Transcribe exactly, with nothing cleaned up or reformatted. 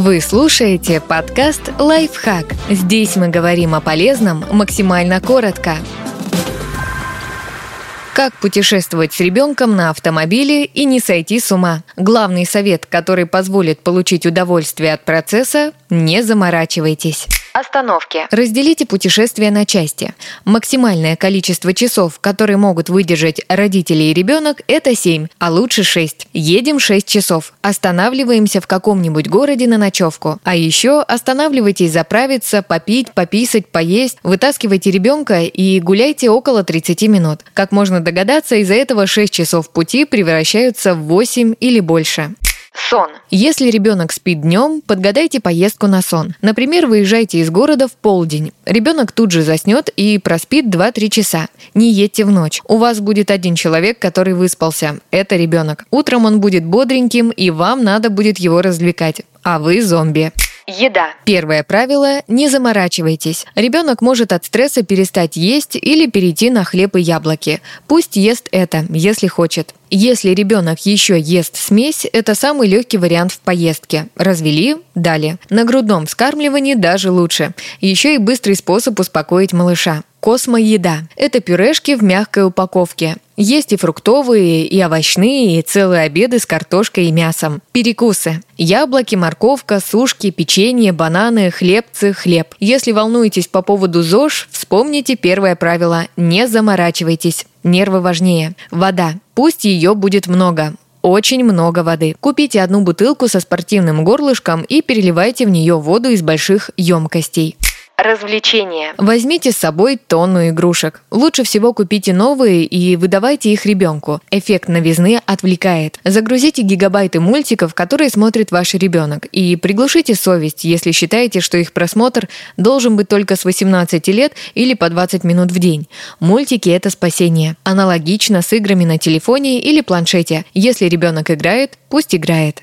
Вы слушаете подкаст «Лайфхак». Здесь мы говорим о полезном максимально коротко. Как путешествовать с ребенком на автомобиле и не сойти с ума. Главный совет, который позволит получить удовольствие от процесса – не заморачивайтесь. Остановки. Разделите путешествие на части. Максимальное количество часов, которые могут выдержать родители и ребенок, это семь, а лучше шесть. Едем шесть часов. Останавливаемся в каком-нибудь городе на ночевку. А еще останавливайтесь заправиться, попить, пописать, поесть. Вытаскивайте ребенка и гуляйте около тридцати минут. Как можно догадаться, из-за этого шесть часов пути превращаются в восемь или больше. Сон. Если ребенок спит днем, подгадайте поездку на сон. Например, выезжайте из города в полдень. Ребенок тут же заснет и проспит два-три часа. Не едьте в ночь. У вас будет один человек, который выспался. Это ребенок. Утром он будет бодреньким, и вам надо будет его развлекать. А вы зомби. Еда. Первое правило – не заморачивайтесь. Ребенок может от стресса перестать есть или перейти на хлеб и яблоки. Пусть ест это, если хочет. Если ребенок еще ест смесь, это самый легкий вариант в поездке. Развели – дали. На грудном вскармливании даже лучше. Еще и быстрый способ успокоить малыша. Космоеда – это пюрешки в мягкой упаковке. Есть и фруктовые, и овощные, и целые обеды с картошкой и мясом. Перекусы. Яблоки, морковка, сушки, печенье, бананы, хлебцы, хлеб. Если волнуетесь по поводу ЗОЖ, вспомните первое правило – не заморачивайтесь. Нервы важнее. Вода. Пусть ее будет много. Очень много воды. Купите одну бутылку со спортивным горлышком и переливайте в нее воду из больших емкостей. Развлечения. Возьмите с собой тонну игрушек. Лучше всего купите новые и выдавайте их ребенку. Эффект новизны отвлекает. Загрузите гигабайты мультиков, которые смотрит ваш ребенок, и приглушите совесть, если считаете, что их просмотр должен быть только с восемнадцати лет или по двадцать минут в день. Мультики – это спасение. Аналогично с играми на телефоне или планшете. Если ребенок играет, пусть играет.